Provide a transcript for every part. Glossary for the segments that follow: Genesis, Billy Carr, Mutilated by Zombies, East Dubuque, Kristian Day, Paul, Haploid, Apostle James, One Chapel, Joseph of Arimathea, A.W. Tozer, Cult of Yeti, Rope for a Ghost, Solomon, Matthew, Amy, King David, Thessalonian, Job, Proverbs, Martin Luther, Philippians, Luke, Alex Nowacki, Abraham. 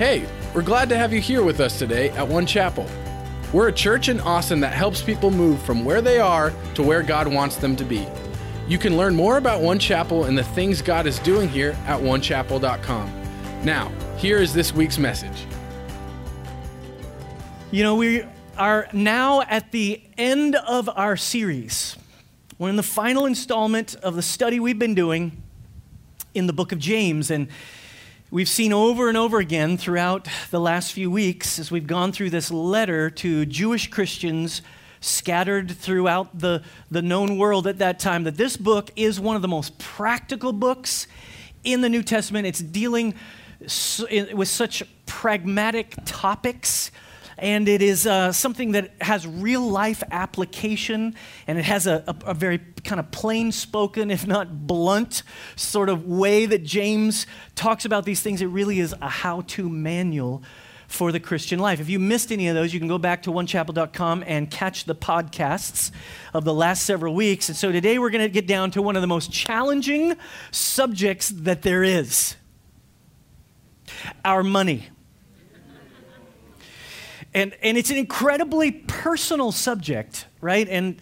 Hey, we're glad to have you here with us today at One Chapel. We're a church in Austin that helps people move from where they are to where God wants them to be. You can learn more about One Chapel and the things God is doing here at onechapel.com. Now, here is this week's message. You know, we are now at the end of our series. We're in the final installment of the study we've been doing in the book of James, and we've seen over and over again throughout the last few weeks as we've gone through this letter to Jewish Christians scattered throughout the known world at that time, that this book is one of the most practical books in the New Testament. It's dealing with such pragmatic topics, and it is something that has real-life application, and it has a very kind of plain-spoken, if not blunt, sort of way that James talks about these things. It really is a how-to manual for the Christian life. If you missed any of those, you can go back to onechapel.com and catch the podcasts of the last several weeks. And so today we're going to get down to one of the most challenging subjects that there is: our money. And it's an incredibly personal subject, right? And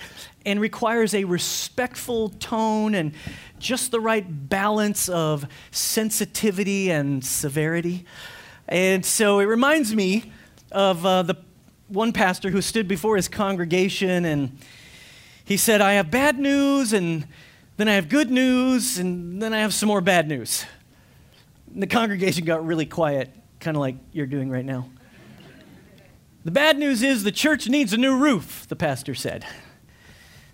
requires a respectful tone and just the right balance of sensitivity and severity. And so it reminds me of the one pastor who stood before his congregation and he said, "I have bad news, and then I have good news, and then I have some more bad news." And the congregation got really quiet, kind of like you're doing right now. "The bad news is the church needs a new roof," the pastor said.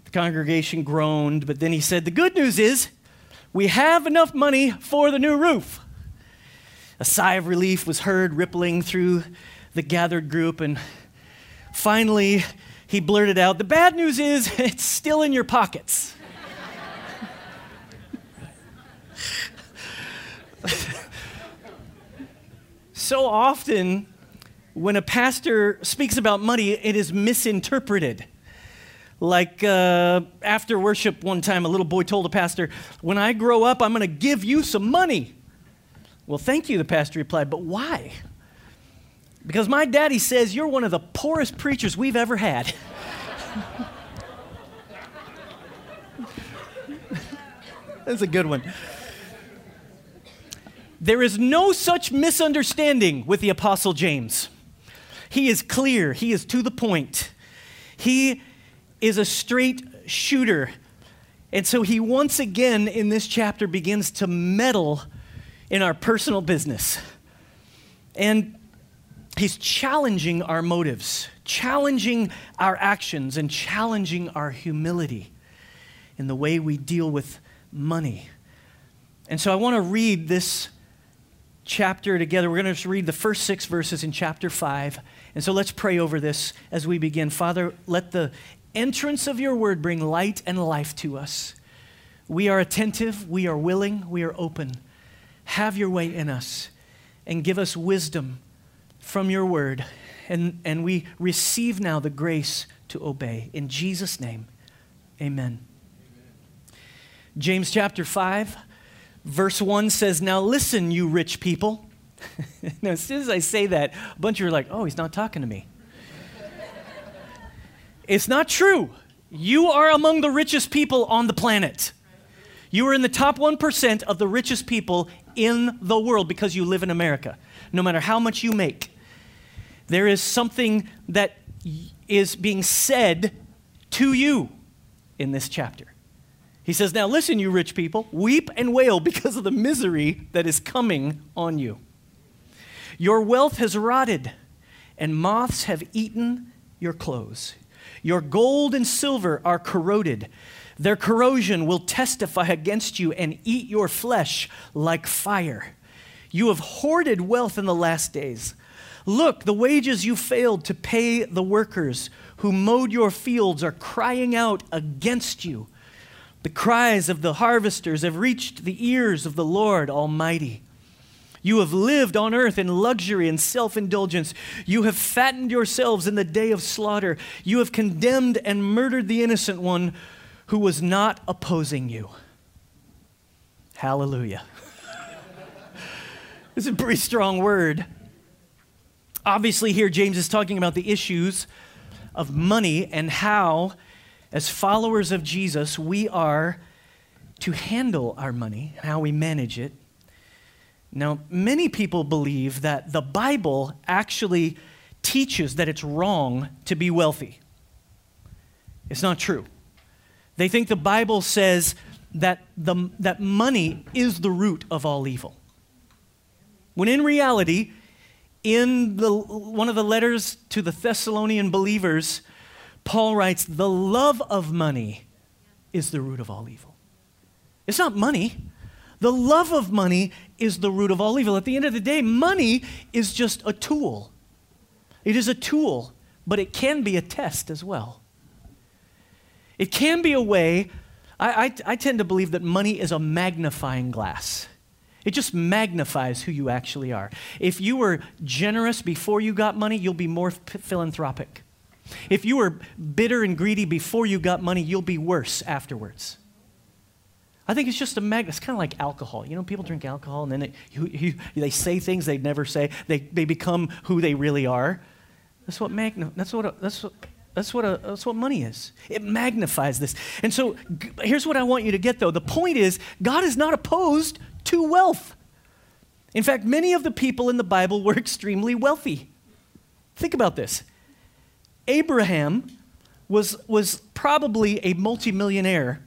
The congregation groaned, but then he said, "The good news is we have enough money for the new roof." A sigh of relief was heard rippling through the gathered group, and finally he blurted out, "The bad news is it's still in your pockets." So often, when a pastor speaks about money, it is misinterpreted. Like after worship one time, a little boy told a pastor, "When I grow up, I'm going to give you some money." "Well, thank you," the pastor replied, "but why?" "Because my daddy says you're one of the poorest preachers we've ever had." That's a good one. There is no such misunderstanding with the Apostle James. He is clear. He is to the point. He is a straight shooter. And so he once again in this chapter begins to meddle in our personal business. And he's challenging our motives, challenging our actions, and challenging our humility in the way we deal with money. And so I want to read this chapter together. We're going to just read the first 6 verses in chapter 5. And so let's pray over this as we begin. Father, let the entrance of your word bring light and life to us. We are attentive, we are willing, we are open. Have your way in us and give us wisdom from your word. And we receive now the grace to obey. In Jesus' name, amen. James chapter 5. Verse 1 says, "Now listen, you rich people." Now, as soon as I say that, a bunch of you are like, "Oh, he's not talking to me." It's not true. You are among the richest people on the planet. You are in the top 1% of the richest people in the world because you live in America. No matter how much you make, there is something that is being said to you in this chapter. He says, "Now listen, you rich people, weep and wail because of the misery that is coming on you. Your wealth has rotted, and moths have eaten your clothes. Your gold and silver are corroded. Their corrosion will testify against you and eat your flesh like fire. You have hoarded wealth in the last days. Look, the wages you failed to pay the workers who mowed your fields are crying out against you. The cries of the harvesters have reached the ears of the Lord Almighty. You have lived on earth in luxury and self-indulgence. You have fattened yourselves in the day of slaughter. You have condemned and murdered the innocent one who was not opposing you." Hallelujah. It's a pretty strong word. Obviously here James is talking about the issues of money and how, as followers of Jesus, we are to handle our money, how we manage it. Now, many people believe that the Bible actually teaches that it's wrong to be wealthy. It's not true. They think the Bible says that money is the root of all evil. When in reality, in one of the letters to the Thessalonian believers, Paul writes, the love of money is the root of all evil. It's not money. The love of money is the root of all evil. At the end of the day, money is just a tool. It is a tool, but it can be a test as well. It can be a way, I tend to believe that money is a magnifying glass. It just magnifies who you actually are. If you were generous before you got money, you'll be more philanthropic. If you were bitter and greedy before you got money, you'll be worse afterwards. I think it's just a magnet. It's kind of like alcohol. You know, people drink alcohol and then they say things they'd never say. They become who they really are. That's what money is. It magnifies this. And so here's what I want you to get, though. The point is, God is not opposed to wealth. In fact, many of the people in the Bible were extremely wealthy. Think about this. Abraham was probably a multimillionaire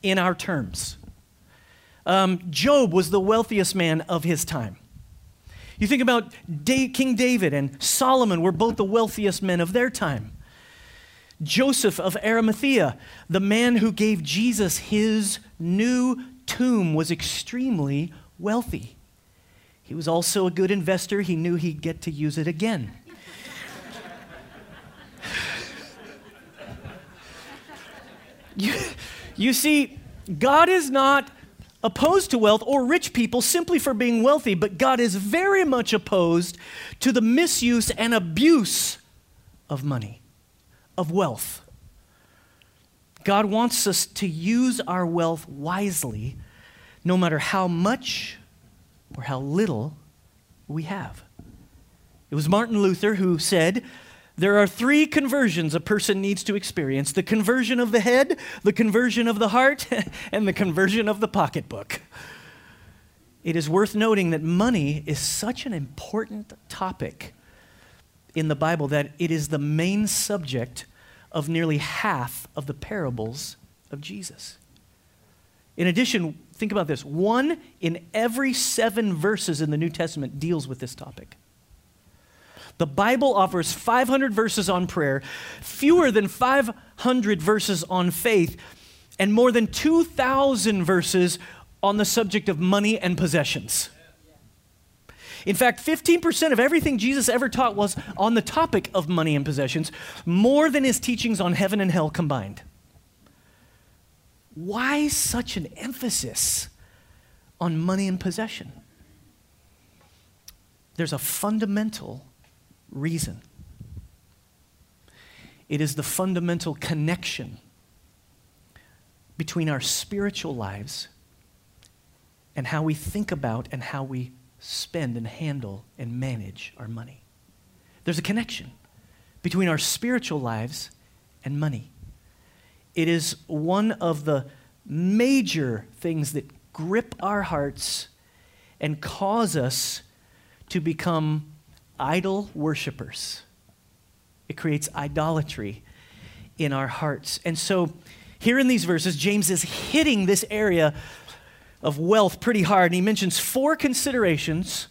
in our terms. Job was the wealthiest man of his time. You think about King David and Solomon were both the wealthiest men of their time. Joseph of Arimathea, the man who gave Jesus his new tomb, was extremely wealthy. He was also a good investor. He knew he'd get to use it again. You see, God is not opposed to wealth or rich people simply for being wealthy, but God is very much opposed to the misuse and abuse of money, of wealth. God wants us to use our wealth wisely, no matter how much or how little we have. It was Martin Luther who said, there are three conversions a person needs to experience: the conversion of the head, the conversion of the heart, and the conversion of the pocketbook. It is worth noting that money is such an important topic in the Bible that it is the main subject of nearly half of the parables of Jesus. In addition, think about this: 1 in every 7 verses in the New Testament deals with this topic. The Bible offers 500 verses on prayer, fewer than 500 verses on faith, and more than 2,000 verses on the subject of money and possessions. In fact, 15% of everything Jesus ever taught was on the topic of money and possessions, more than his teachings on heaven and hell combined. Why such an emphasis on money and possession? There's a fundamental reason. It is the fundamental connection between our spiritual lives and how we think about and how we spend and handle and manage our money. There's a connection between our spiritual lives and money. It is one of the major things that grip our hearts and cause us to become idol worshipers. It creates idolatry in our hearts. And so here in these verses, James is hitting this area of wealth pretty hard. And he mentions 4 considerations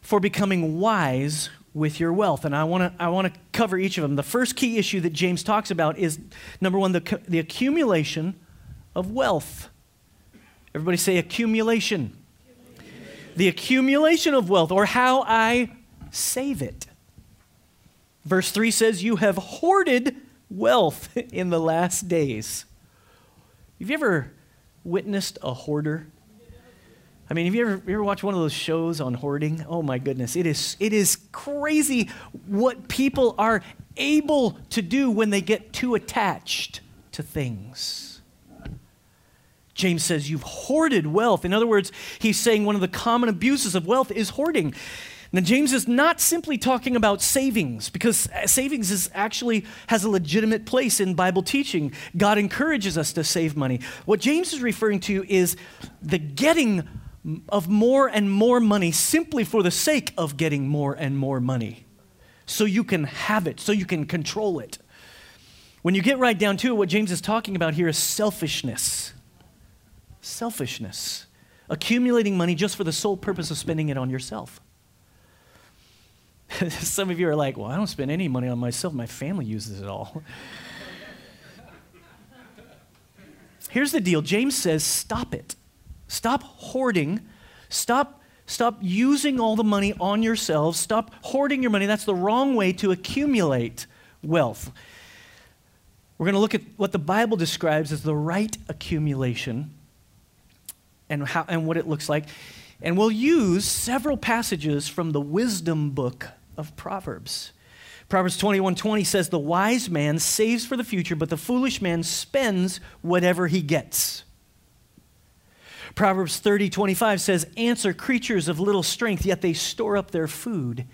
for becoming wise with your wealth. And I want to cover each of them. The first key issue that James talks about is, number one, the accumulation of wealth. Everybody say accumulation. The accumulation of wealth, or how I save it. Verse 3 says, you have hoarded wealth in the last days. Have you ever witnessed a hoarder? I mean, have you ever watched one of those shows on hoarding? Oh my goodness, it is crazy what people are able to do when they get too attached to things. James says, you've hoarded wealth. In other words, he's saying one of the common abuses of wealth is hoarding. Now, James is not simply talking about savings, because savings is actually has a legitimate place in Bible teaching. God encourages us to save money. What James is referring to is the getting of more and more money simply for the sake of getting more and more money, so you can have it, so you can control it. When you get right down to it, what James is talking about here is selfishness. Selfishness. Accumulating money just for the sole purpose of spending it on yourself. Some of you are like, well, I don't spend any money on myself. My family uses it all. Here's the deal. James says, stop it. Stop hoarding. Stop using all the money on yourselves. Stop hoarding your money. That's the wrong way to accumulate wealth. We're going to look at what the Bible describes as the right accumulation and how and what it looks like. And we'll use several passages from the wisdom book of Proverbs. Proverbs 21:20 says, the wise man saves for the future, but the foolish man spends whatever he gets. Proverbs 30:25 says, answer creatures of little strength, yet they store up their food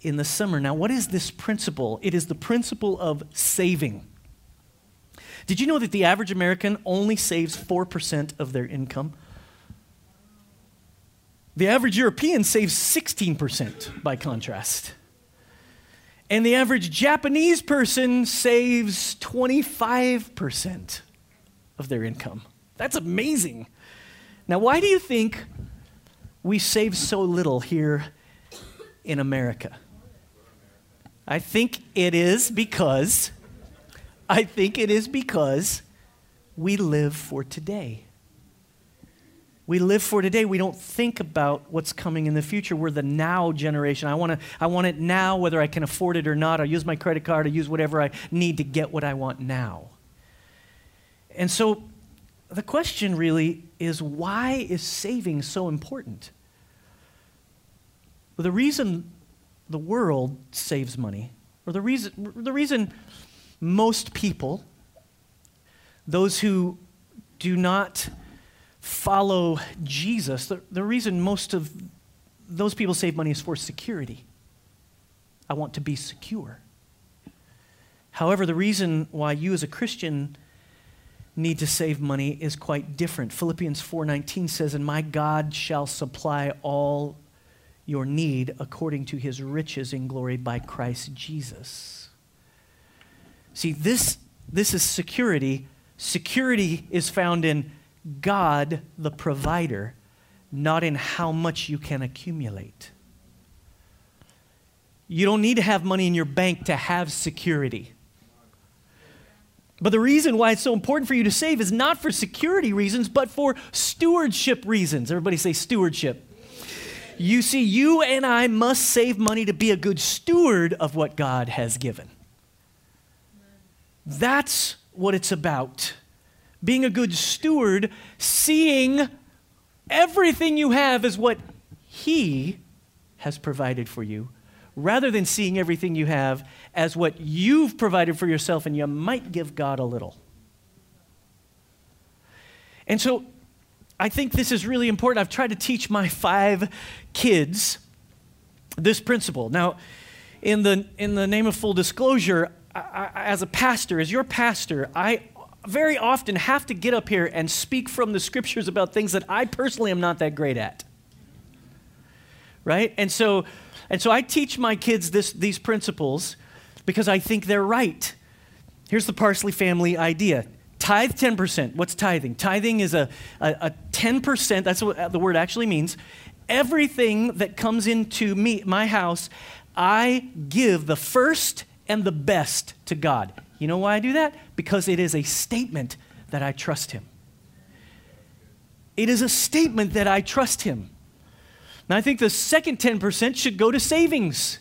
in the summer. Now, what is this principle? It is the principle of saving. Did you know that the average American only saves 4% of their income? The average European saves 16% by contrast. And the average Japanese person saves 25% of their income. That's amazing. Now, why do you think we save so little here in America? I think it is because we live for today. We live for today. We don't think about what's coming in the future. We're the now generation. I want it now, whether I can afford it or not. I use my credit card. I use whatever I need to get what I want now. And so the question really is, why is saving so important? Well, the reason the world saves money, or the reason most people, those who do not follow Jesus, the reason most of those people save money is for security. I want to be secure. However, the reason why you as a Christian need to save money is quite different. Philippians 4:19 says, and my God shall supply all your need according to his riches in glory by Christ Jesus. See, this is security. Security is found in God the provider, not in how much you can accumulate. You don't need to have money in your bank to have security. But the reason why it's so important for you to save is not for security reasons, but for stewardship reasons. Everybody say stewardship. You see, you and I must save money to be a good steward of what God has given. That's what it's about. Being a good steward, seeing everything you have as what he has provided for you, rather than seeing everything you have as what you've provided for yourself and you might give God a little. And so I think this is really important. I've tried to teach my 5 kids this principle. Now, in the name of full disclosure, I, as a pastor, as your pastor, I very often have to get up here and speak from the scriptures about things that I personally am not that great at, right? And so I teach my kids these principles because I think they're right. Here's the parsley family idea. Tithe 10%. What's tithing? Tithing is a 10%, that's what the word actually means. Everything that comes into my house, I give the first and the best to God. You know why I do that? Because it is a statement that I trust him. It is a statement that I trust him. Now, I think the second 10% should go to savings.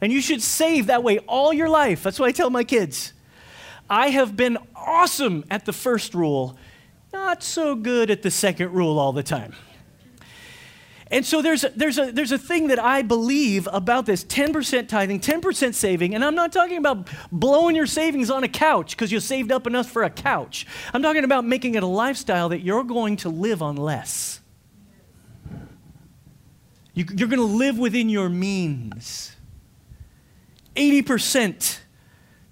And you should save that way all your life. That's what I tell my kids. I have been awesome at the first rule, not so good at the second rule all the time. And so there's a thing that I believe about this 10% tithing, 10% saving, and I'm not talking about blowing your savings on a couch because you saved up enough for a couch. I'm talking about making it a lifestyle that you're going to live on less. You're going to live within your means. 80%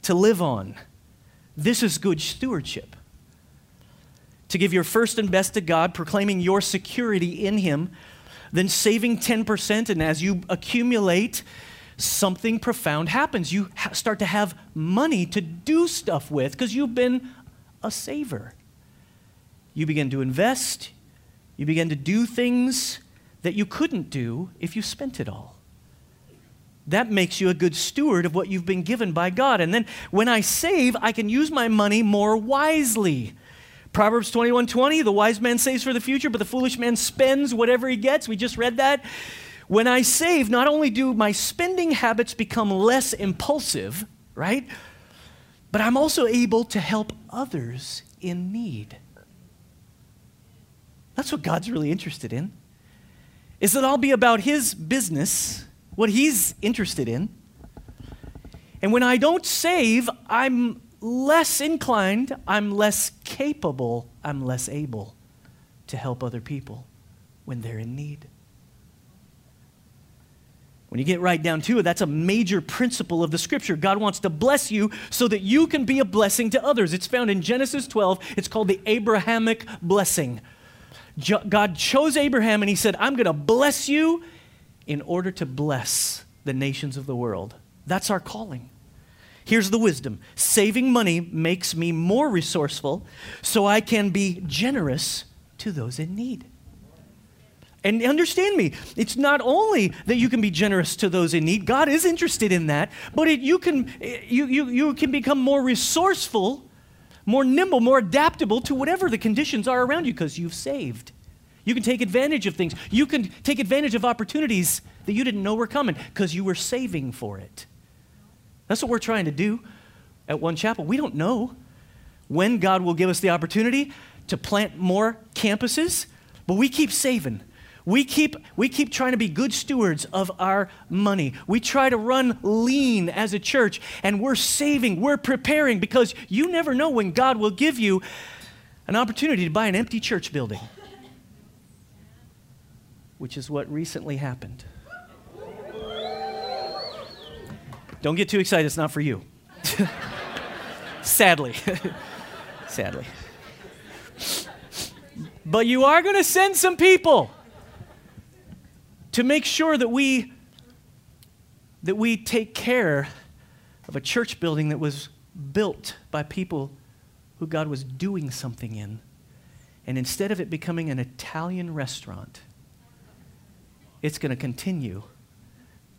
to live on. This is good stewardship. To give your first and best to God, proclaiming your security in Him, then saving 10%, and as you accumulate, something profound happens. You start to have money to do stuff with because you've been a saver. You begin to invest. You begin to do things that you couldn't do if you spent it all. That makes you a good steward of what you've been given by God. And then when I save, I can use my money more wisely. Proverbs 21:20, the wise man saves for the future, but the foolish man spends whatever he gets. We just read that. When I save, not only do my spending habits become less impulsive, right? But I'm also able to help others in need. That's what God's really interested in, is that I'll be about His business, what He's interested in. And when I don't save, I'm less inclined, I'm less capable, I'm less able to help other people when they're in need. When you get right down to it, that's a major principle of the Scripture. God wants to bless you so that you can be a blessing to others. It's found in Genesis 12. It's called the Abrahamic blessing. God chose Abraham and He said, I'm going to bless you in order to bless the nations of the world. That's our calling. Here's the wisdom. Saving money makes me more resourceful so I can be generous to those in need. And understand me, it's not only that you can be generous to those in need. God is interested in that, but you can become more resourceful, more nimble, more adaptable to whatever the conditions are around you because you've saved. You can take advantage of things. You can take advantage of opportunities that you didn't know were coming because you were saving for it. That's what we're trying to do at One Chapel. We don't know when God will give us the opportunity to plant more campuses, but we keep saving. We keep trying to be good stewards of our money. We try to run lean as a church, and we're saving, we're preparing, because you never know when God will give you an opportunity to buy an empty church building, which is what recently happened. Don't get too excited, it's not for you. Sadly. Sadly. But you are going to send some people to make sure that we take care of a church building that was built by people who God was doing something in. And instead of it becoming an Italian restaurant, it's going to continue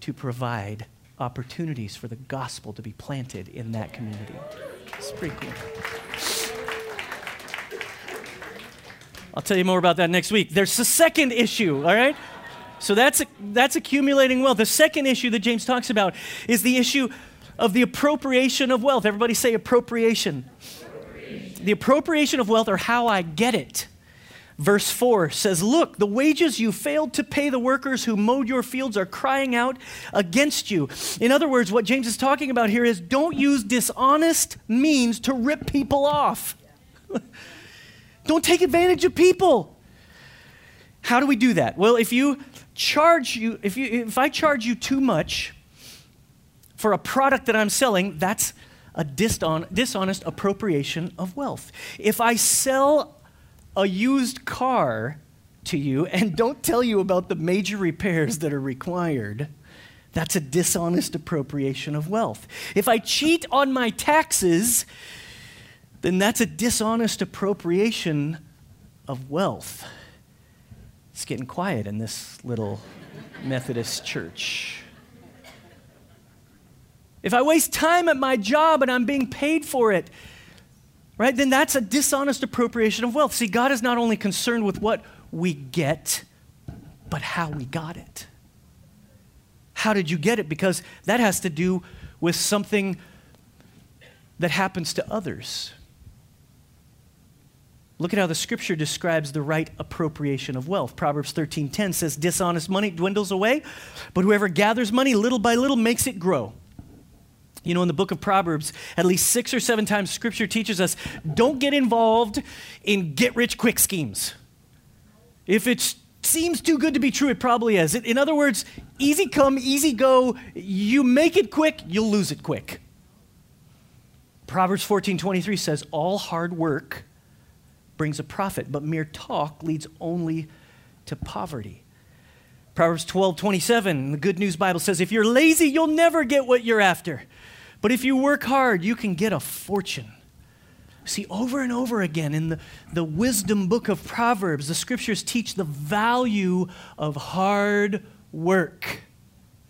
to provide opportunities for the gospel to be planted in that community. It's pretty cool. I'll tell you more about that next week. There's the second issue, all right? So that's accumulating wealth. The second issue that James talks about is the issue of the appropriation of wealth. Everybody say appropriation. Appropriation. The appropriation of wealth, or how I get it. Verse 4 says, look, the wages you failed to pay the workers who mowed your fields are crying out against you. In other words, what James is talking about here is don't use dishonest means to rip people off. Don't take advantage of people. How do we do that? Well, if I charge you too much for a product that I'm selling, that's a dishonest appropriation of wealth. If I sell a used car to you and don't tell you about the major repairs that are required, that's a dishonest appropriation of wealth. If I cheat on my taxes, then that's a dishonest appropriation of wealth. It's getting quiet in this little Methodist church. If I waste time at my job and I'm being paid for it, right, then that's a dishonest appropriation of wealth. See, God is not only concerned with what we get, but how we got it. How did you get it? Because that has to do with something that happens to others. Look at how the Scripture describes the right appropriation of wealth. Proverbs 13:10 says, dishonest money dwindles away, but whoever gathers money little by little makes it grow. You know, in the book of Proverbs, at least 6 or 7 times Scripture teaches us, don't get involved in get-rich-quick schemes. If it's seems too good to be true, it probably is. In other words, easy come, easy go. You make it quick, you'll lose it quick. Proverbs 14:23 says, all hard work brings a profit, but mere talk leads only to poverty. Proverbs 12:27, the Good News Bible says, if you're lazy, you'll never get what you're after. But if you work hard, you can get a fortune. See, over and over again in the wisdom book of Proverbs, the scriptures teach the value of hard work.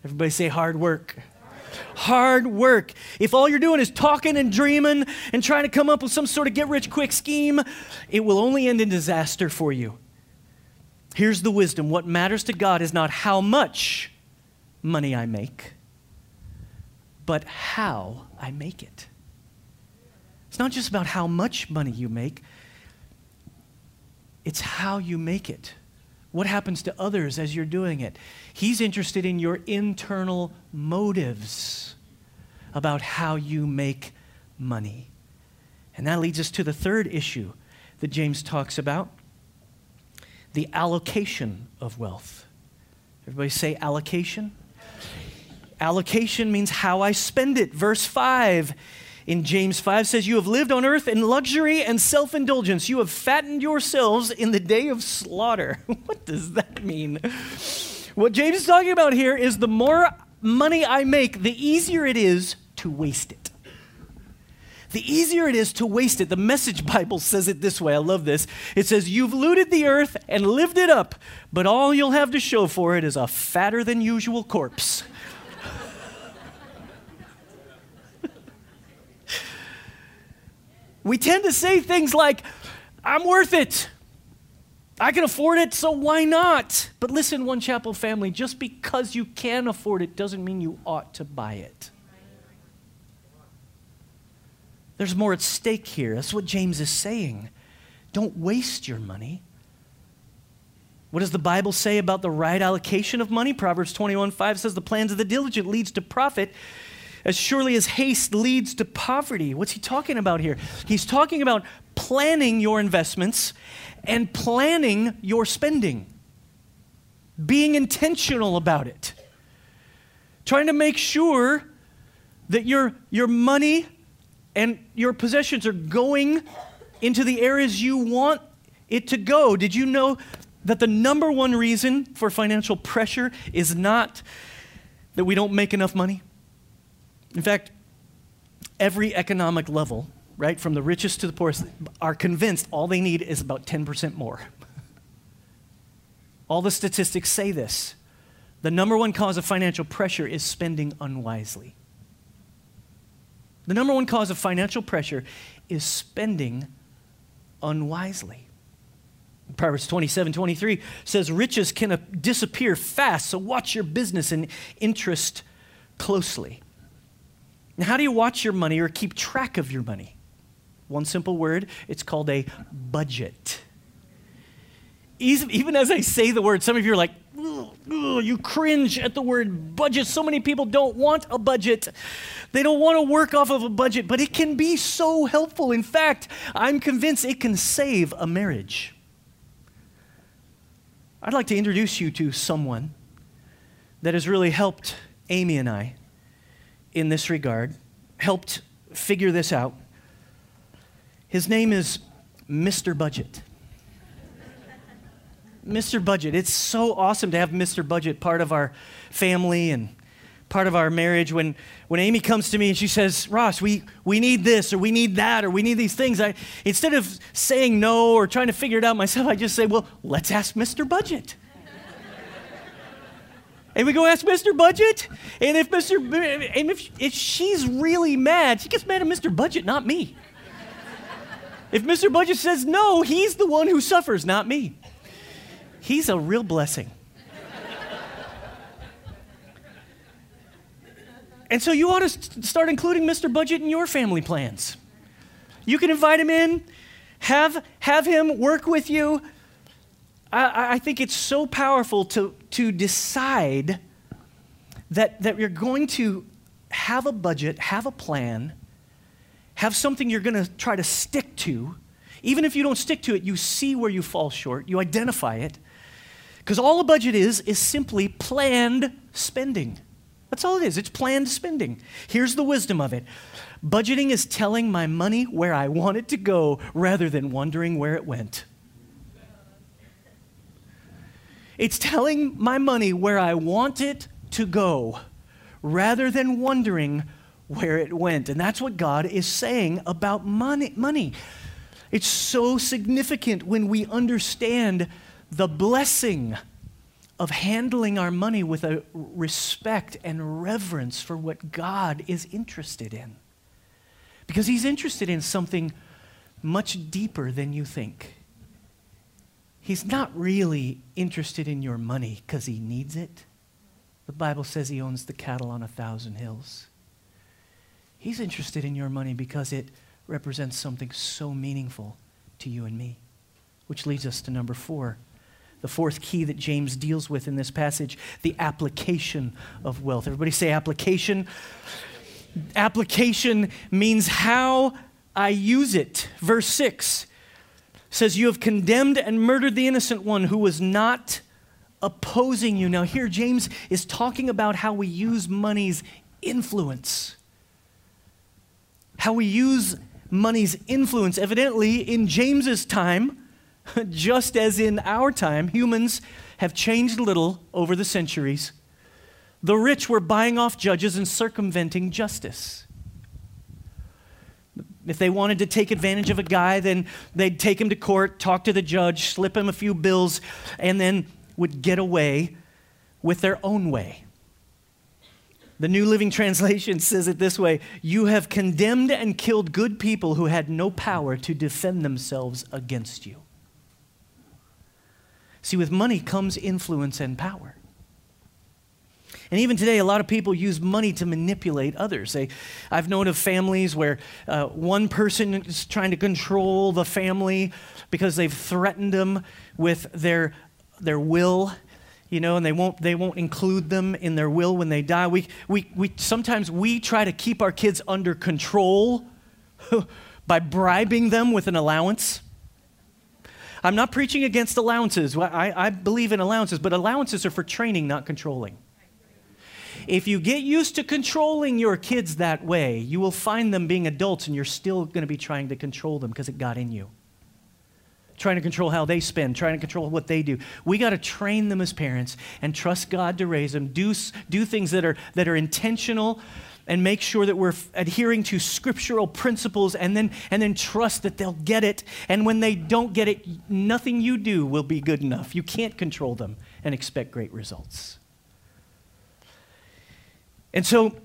Everybody say hard work. Hard work. If all you're doing is talking and dreaming and trying to come up with some sort of get-rich-quick scheme, it will only end in disaster for you. Here's the wisdom. What matters to God is not how much money I make, but how I make it. It's not just about how much money you make. It's how you make it. What happens to others as you're doing it? He's interested in your internal motives about how you make money. And that leads us to the third issue that James talks about, the allocation of wealth. Everybody say allocation. Allocation means how I spend it. Verse 5 in James 5 says, you have lived on earth in luxury and self-indulgence. You have fattened yourselves in the day of slaughter. What does that mean? What James is talking about here is the more money I make, the easier it is to waste it. The easier it is to waste it. The Message Bible says it this way. I love this. It says, you've looted the earth and lived it up, but all you'll have to show for it is a fatter than usual corpse. We tend to say things like, I'm worth it. I can afford it, so why not? But listen, One Chapel family, just because you can afford it doesn't mean you ought to buy it. There's more at stake here. That's what James is saying. Don't waste your money. What does the Bible say about the right allocation of money? Proverbs 21:5 says, the plans of the diligent leads to profit, as surely as haste leads to poverty. What's he talking about here? He's talking about planning your investments and planning your spending. Being intentional about it. Trying to make sure that your money and your possessions are going into the areas you want it to go. Did you know that the number one reason for financial pressure is not that we don't make enough money? In fact, every economic level, right, from the richest to the poorest, are convinced all they need is about 10% more. All the statistics say this. The number one cause of financial pressure is spending unwisely. The number one cause of financial pressure is spending unwisely. Proverbs 27:23 says, riches can disappear fast, so watch your business and interest closely. Now, how do you watch your money or keep track of your money? One simple word, it's called a budget. Even as I say the word, some of you are like, you cringe at the word budget. So many people don't want a budget. They don't want to work off of a budget, but it can be so helpful. In fact, I'm convinced it can save a marriage. I'd like to introduce you to someone that has really helped Amy and I in this regard, helped figure this out. His name is Mr. Budget. Mr. Budget. It's so awesome to have Mr. Budget part of our family and part of our marriage. When Amy comes to me and she says, Ross, we need this, or we need that, or we need these things, I, instead of saying no or trying to figure it out myself, I just say, well, let's ask Mr. Budget. And we go ask Mr. Budget, and if she's really mad, she gets mad at Mr. Budget, not me. If Mr. Budget says no, he's the one who suffers, not me. He's a real blessing. And so you ought to start including Mr. Budget in your family plans. You can invite him in, have him work with you. I think it's so powerful to decide that you're going to have a budget, have a plan, have something you're going to try to stick to. Even if you don't stick to it, you see where you fall short, you identify it, Because all a budget is simply planned spending. That's all it is. It's planned spending. Here's the wisdom of it. Budgeting is telling my money where I want it to go rather than wondering where it went. It's telling my money where I want it to go rather than wondering where it went. And that's what God is saying about money. It's so significant when we understand the blessing of handling our money with a respect and reverence for what God is interested in. Because he's interested in something much deeper than you think. He's not really interested in your money because he needs it. The Bible says he owns the cattle on 1,000 hills. He's interested in your money because it represents something so meaningful to you and me. Which leads us to number 4. The fourth key that James deals with in this passage, the application of wealth. Everybody say application. Application means how I use it. Verse 6 says, you have condemned and murdered the innocent one who was not opposing you. Now here James is talking about how we use money's influence. How we use money's influence. Evidently, in James's time, just as in our time, humans have changed little over the centuries. The rich were buying off judges and circumventing justice. If they wanted to take advantage of a guy, then they'd take him to court, talk to the judge, slip him a few bills, and then would get away with their own way. The New Living Translation says it this way, you have condemned and killed good people who had no power to defend themselves against you. See, with money comes influence and power. And even today, a lot of people use money to manipulate others. I've known of families where one person is trying to control the family because they've threatened them with their will, you know, and they won't include them in their will when they die. We sometimes try to keep our kids under control by bribing them with an allowance. I'm not preaching against allowances. I believe in allowances, but allowances are for training, not controlling. If you get used to controlling your kids that way, you will find them being adults and you're still going to be trying to control them because it got in you. Trying to control how they spend, trying to control what they do. We got to train them as parents and trust God to raise them, do things that are intentional, and make sure that we're adhering to scriptural principles and then trust that they'll get it. And when they don't get it, nothing you do will be good enough. You can't control them and expect great results. And so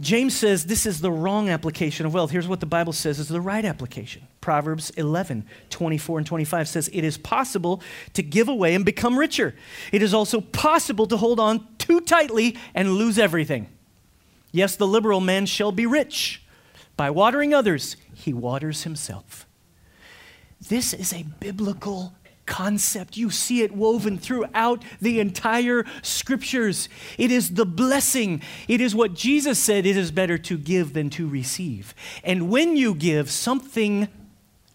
James says this is the wrong application of wealth. Here's what the Bible says is the right application. Proverbs 11:24-25 says, it is possible to give away and become richer. It is also possible to hold on too tightly and lose everything. Yes, the liberal man shall be rich. By watering others, he waters himself. This is a biblical concept. You see it woven throughout the entire scriptures. It is the blessing. It is what Jesus said, it is better to give than to receive. And when you give, something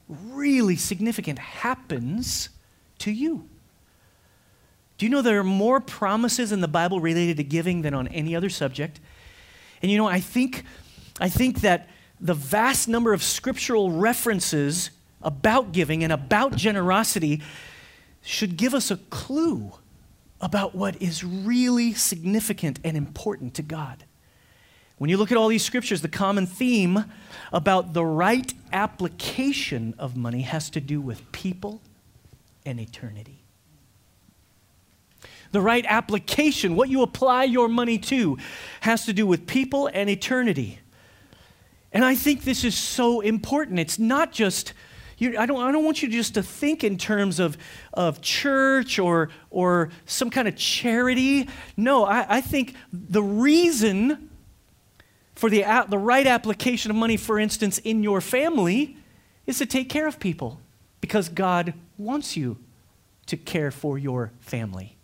really significant happens to you. Do you know there are more promises in the Bible related to giving than on any other subject? And you know, I think that the vast number of scriptural references about giving and about generosity should give us a clue about what is really significant and important to God. When you look at all these scriptures, the common theme about the right application of money has to do with people and eternity. The right application, what you apply your money to, has to do with people and eternity. And I think this is so important. It's not just, I don't want you just to think in terms of church or some kind of charity. No, I think the reason for the right application of money, for instance, in your family, is to take care of people because God wants you to care for your family.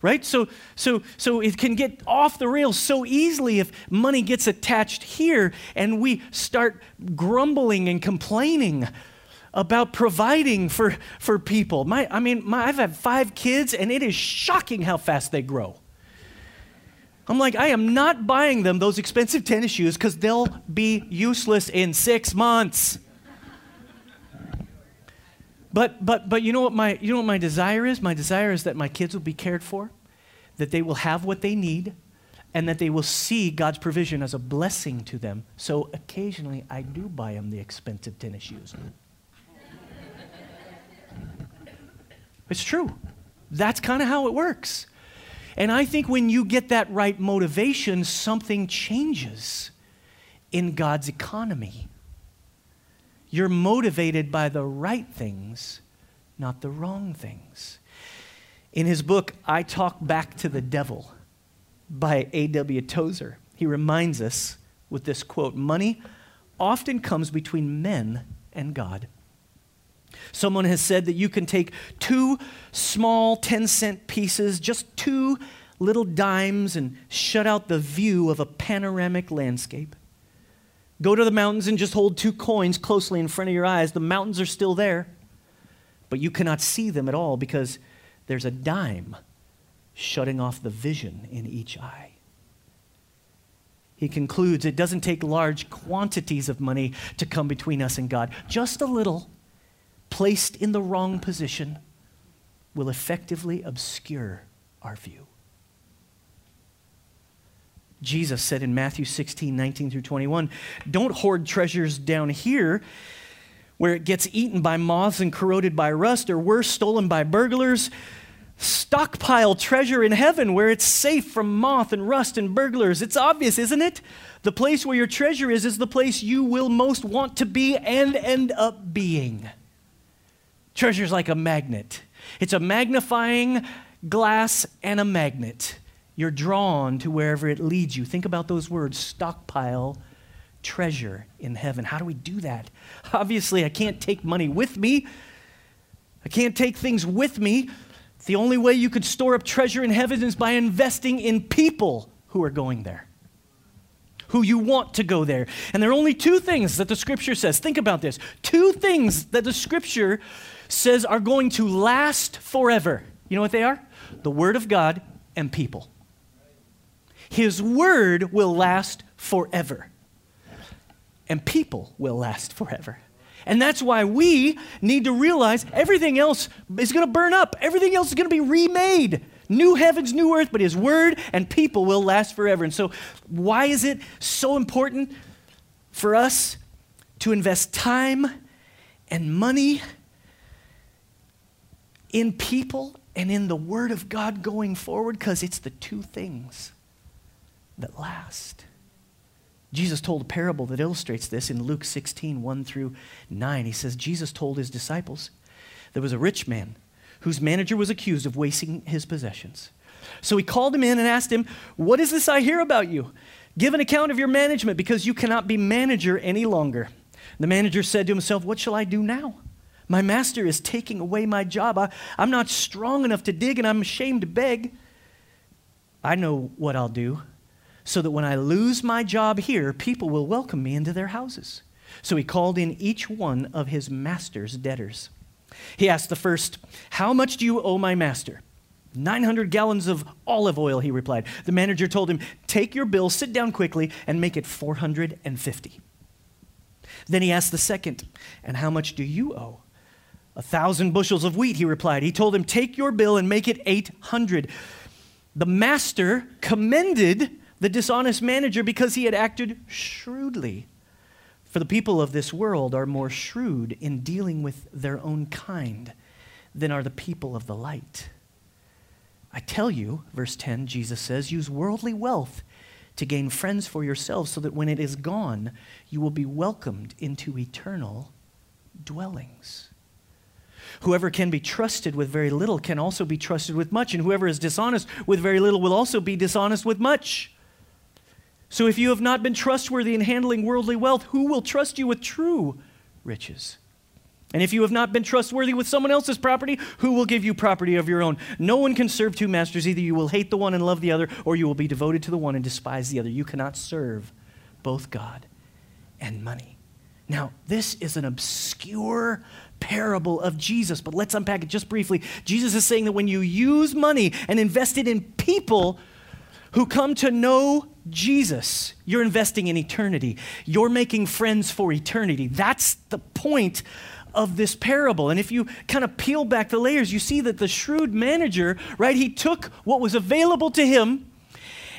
Right? So it can get off the rails so easily if money gets attached here and we start grumbling and complaining about providing for people. I've had 5 kids, and it is shocking how fast they grow. I'm like, I am not buying them those expensive tennis shoes because they'll be useless in 6 months. But you know what my desire is? My desire is that my kids will be cared for, that they will have what they need, and that they will see God's provision as a blessing to them. So occasionally I do buy them the expensive tennis shoes. It's true. That's kind of how it works. And I think when you get that right motivation, something changes in God's economy. You're motivated by the right things, not the wrong things. In his book, I Talk Back to the Devil by A.W. Tozer, he reminds us with this quote, "Money often comes between men and God." Someone has said that you can take 2 small 10-cent pieces, just 2 little dimes, and shut out the view of a panoramic landscape. Go to the mountains and just hold 2 coins closely in front of your eyes. The mountains are still there, but you cannot see them at all because there's a dime shutting off the vision in each eye. He concludes, it doesn't take large quantities of money to come between us and God. Just a little, placed in the wrong position, will effectively obscure our view. Jesus said in Matthew 16:19-21, "Don't hoard treasures down here where it gets eaten by moths and corroded by rust, or worse, stolen by burglars. Stockpile treasure in heaven where it's safe from moth and rust and burglars." It's obvious, isn't it? The place where your treasure is the place you will most want to be and end up being. Treasure's like a magnet. It's a magnifying glass and a magnet. You're drawn to wherever it leads you. Think about those words, stockpile treasure in heaven. How do we do that? Obviously, I can't take money with me. I can't take things with me. The only way you could store up treasure in heaven is by investing in people who are going there, who you want to go there. And there are only 2 things that the Scripture says. Think about this. 2 things that the Scripture says are going to last forever. You know what they are? The Word of God and people. His Word will last forever, and people will last forever. And that's why we need to realize everything else is going to burn up. Everything else is going to be remade. New heavens, new earth, but his word and people will last forever. And so why is it so important for us to invest time and money in people and in the word of God going forward? Because it's the 2 things that last. Jesus told a parable that illustrates this in Luke 16:1-9. He says, Jesus told his disciples, there was a rich man whose manager was accused of wasting his possessions. So he called him in and asked him, "What is this I hear about you? Give an account of your management, because you cannot be manager any longer." The manager said to himself, "What shall I do now? My master is taking away my job. I'm not strong enough to dig, and I'm ashamed to beg. I know what I'll do, so that when I lose my job here, people will welcome me into their houses." So he called in each one of his master's debtors. He asked the first, "How much do you owe my master?" 900 gallons of olive oil, he replied. The manager told him, "Take your bill, sit down quickly, and make it 450. Then he asked the second, "And how much do you owe?" 1,000 bushels of wheat, he replied. He told him, "Take your bill and make it 800. The master commended the dishonest manager because he had acted shrewdly. For the people of this world are more shrewd in dealing with their own kind than are the people of the light. I tell you," verse 10, Jesus says, "use worldly wealth to gain friends for yourselves, so that when it is gone, you will be welcomed into eternal dwellings. Whoever can be trusted with very little can also be trusted with much, and whoever is dishonest with very little will also be dishonest with much. So if you have not been trustworthy in handling worldly wealth, who will trust you with true riches? And if you have not been trustworthy with someone else's property, who will give you property of your own? No one can serve 2 masters. Either you will hate the one and love the other, or you will be devoted to the one and despise the other. You cannot serve both God and money." Now, this is an obscure parable of Jesus, but let's unpack it just briefly. Jesus is saying that when you use money and invest it in people who come to know Jesus, you're investing in eternity. You're making friends for eternity. That's the point of this parable. And if you kind of peel back the layers, you see that the shrewd manager, right, he took what was available to him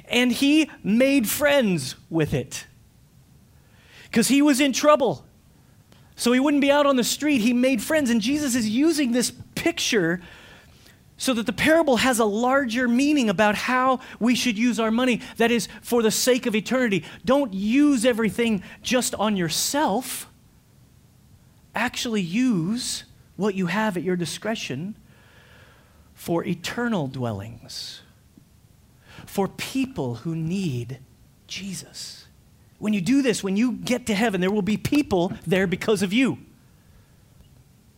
and he made friends with it. Because he was in trouble. So he wouldn't be out on the street. He made friends. And Jesus is using this picture so that the parable has a larger meaning about how we should use our money. That is, for the sake of eternity. Don't use everything just on yourself. Actually use what you have at your discretion for eternal dwellings, for people who need Jesus. When you do this, when you get to heaven, there will be people there because of you.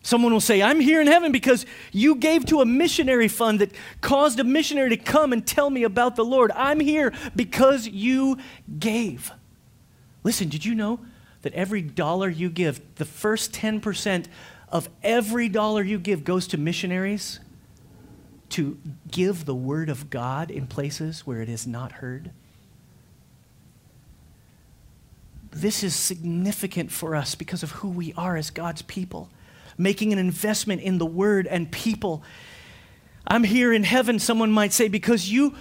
Someone will say, I'm here in heaven because you gave to a missionary fund that caused a missionary to come and tell me about the Lord. I'm here because you gave. Listen, did you know that every dollar you give, the first 10% of every dollar you give goes to missionaries to give the word of God in places where it is not heard? This is significant for us because of who we are as God's people, making an investment in the word and people. I'm here in heaven, someone might say, because you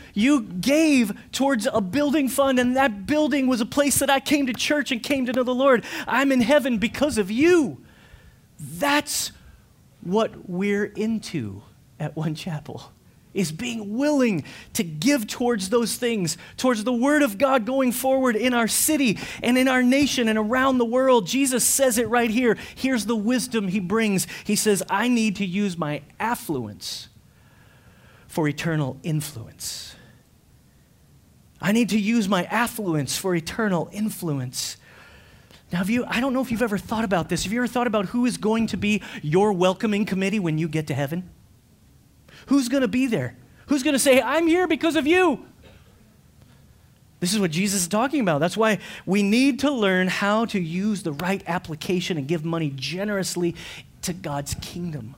gave towards a building fund, and that building was a place that I came to church and came to know the Lord. I'm in heaven because of you. That's what we're into at One Chapel, is being willing to give towards those things, towards the word of God going forward in our city and in our nation and around the world. Jesus says it right here. Here's the wisdom he brings. He says, I need to use my affluence for eternal influence. I need to use my affluence for eternal influence. Now, I don't know if you've ever thought about this. Have you ever thought about who is going to be your welcoming committee when you get to heaven? Who's going to be there? Who's going to say, I'm here because of you? This is what Jesus is talking about. That's why we need to learn how to use the right application and give money generously to God's kingdom.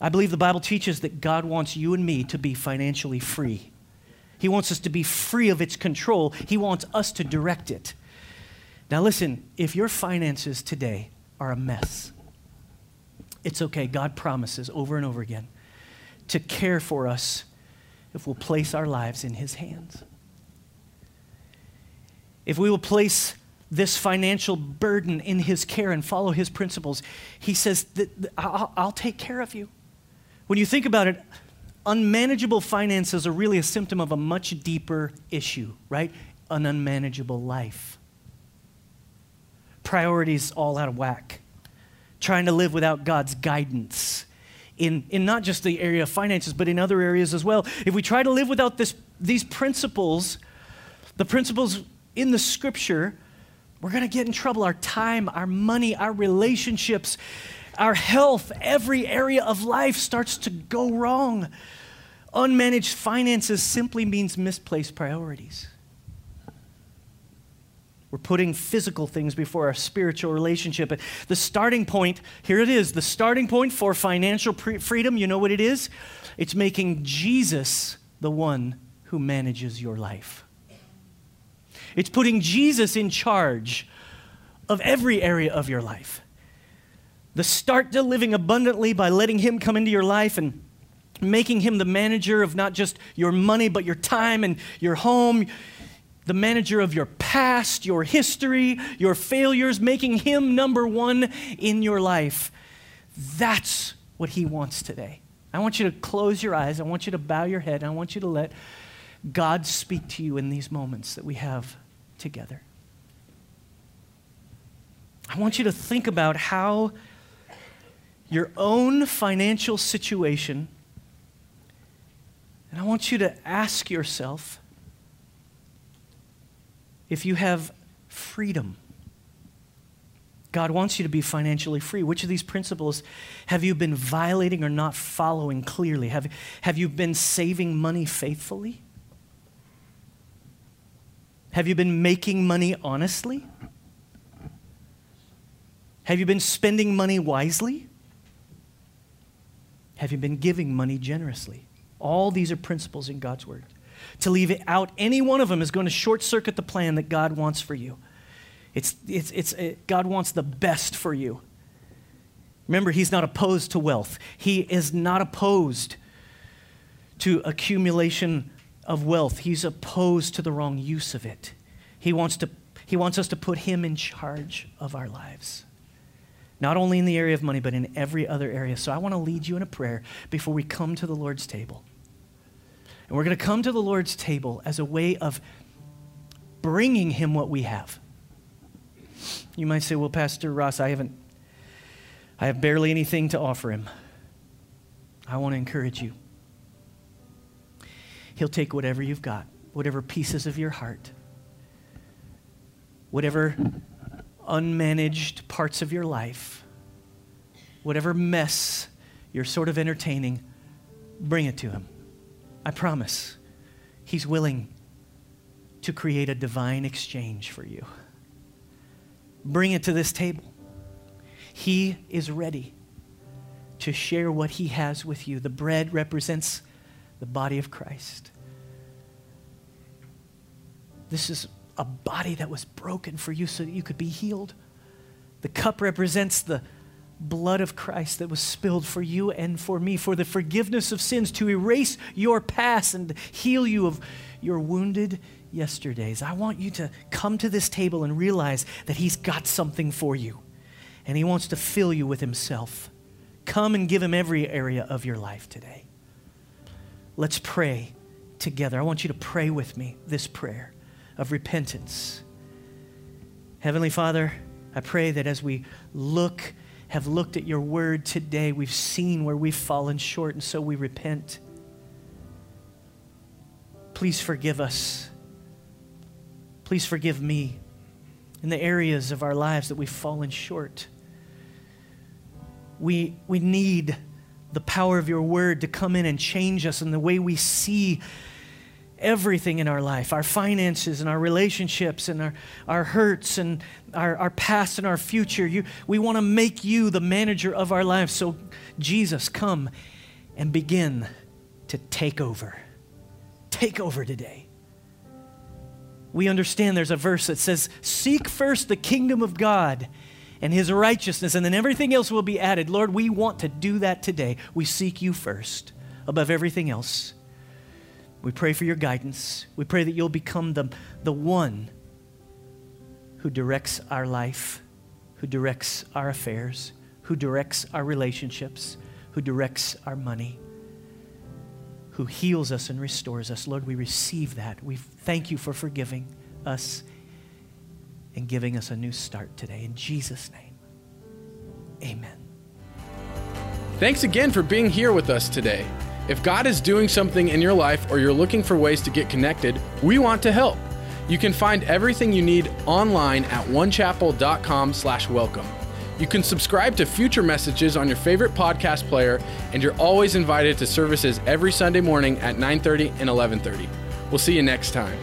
I believe the Bible teaches that God wants you and me to be financially free. He wants us to be free of its control. He wants us to direct it. Now listen, if your finances today are a mess, it's okay. God promises over and over again to care for us if we'll place our lives in his hands. If we will place this financial burden in his care and follow his principles, he says, I'll take care of you. When you think about it, unmanageable finances are really a symptom of a much deeper issue, right? An unmanageable life. Priorities all out of whack. Trying to live without God's guidance. In not just the area of finances, but in other areas as well. If we try to live without these principles, the principles in the scripture, we're going to get in trouble. Our time, our money, our relationships, our health, every area of life starts to go wrong. Unmanaged finances simply means misplaced priorities. We're putting physical things before our spiritual relationship. The starting point, here it is, the starting point for financial freedom, you know what it is? It's making Jesus the one who manages your life. It's putting Jesus in charge of every area of your life. The start to living abundantly by letting him come into your life and making him the manager of not just your money, but your time and your home, the manager of your past, your history, your failures, making him number one in your life. That's what he wants today. I want you to close your eyes. I want you to bow your head. I want you to let God speak to you in these moments that we have together. I want you to think about how your own financial situation, and I want you to ask yourself, if you have freedom, God wants you to be financially free. Which of these principles have you been violating or not following clearly? Have you been saving money faithfully? Have you been making money honestly? Have you been spending money wisely? Have you been giving money generously? All these are principles in God's Word. To leave it out, any one of them is going to short-circuit the plan that God wants for you. God wants the best for you. Remember, He's not opposed to wealth. He is not opposed to accumulation of wealth. He's opposed to the wrong use of it. He wants us to put Him in charge of our lives. Not only in the area of money, but in every other area. So I want to lead you in a prayer before we come to the Lord's table. And we're going to come to the Lord's table as a way of bringing Him what we have. You might say, well, Pastor Ross, I have barely anything to offer Him. I want to encourage you. He'll take whatever you've got, whatever pieces of your heart, whatever unmanaged parts of your life, whatever mess you're sort of entertaining, bring it to Him. I promise He's willing to create a divine exchange for you. Bring it to this table. He is ready to share what He has with you. The bread represents the body of Christ. This is a body that was broken for you so that you could be healed. The cup represents the blood of Christ that was spilled for you and for me, for the forgiveness of sins, to erase your past and heal you of your wounded yesterdays. I want you to come to this table and realize that He's got something for you, and He wants to fill you with Himself. Come and give Him every area of your life today. Let's pray together. I want you to pray with me this prayer of repentance. Heavenly Father, I pray that as we have looked at Your Word today, we've seen where we've fallen short, and so we repent. Please forgive us. Please forgive me in the areas of our lives that we've fallen short. We need the power of Your Word to come in and change us in the way we see everything in our life, our finances and our relationships and our hurts and our past and our future. We want to make You the manager of our lives. So Jesus, come and begin to take over. Take over today. We understand there's a verse that says, seek first the kingdom of God and His righteousness, and then everything else will be added. Lord, we want to do that today. We seek You first above everything else. We pray for Your guidance. We pray that You'll become the one who directs our life, who directs our affairs, who directs our relationships, who directs our money, who heals us and restores us. Lord, we receive that. We thank You for forgiving us and giving us a new start today. In Jesus' name, amen. Thanks again for being here with us today. If God is doing something in your life or you're looking for ways to get connected, we want to help. You can find everything you need online at onechapel.com/welcome. You can subscribe to future messages on your favorite podcast player, and you're always invited to services every Sunday morning at 9:30 and 11:30. We'll see you next time.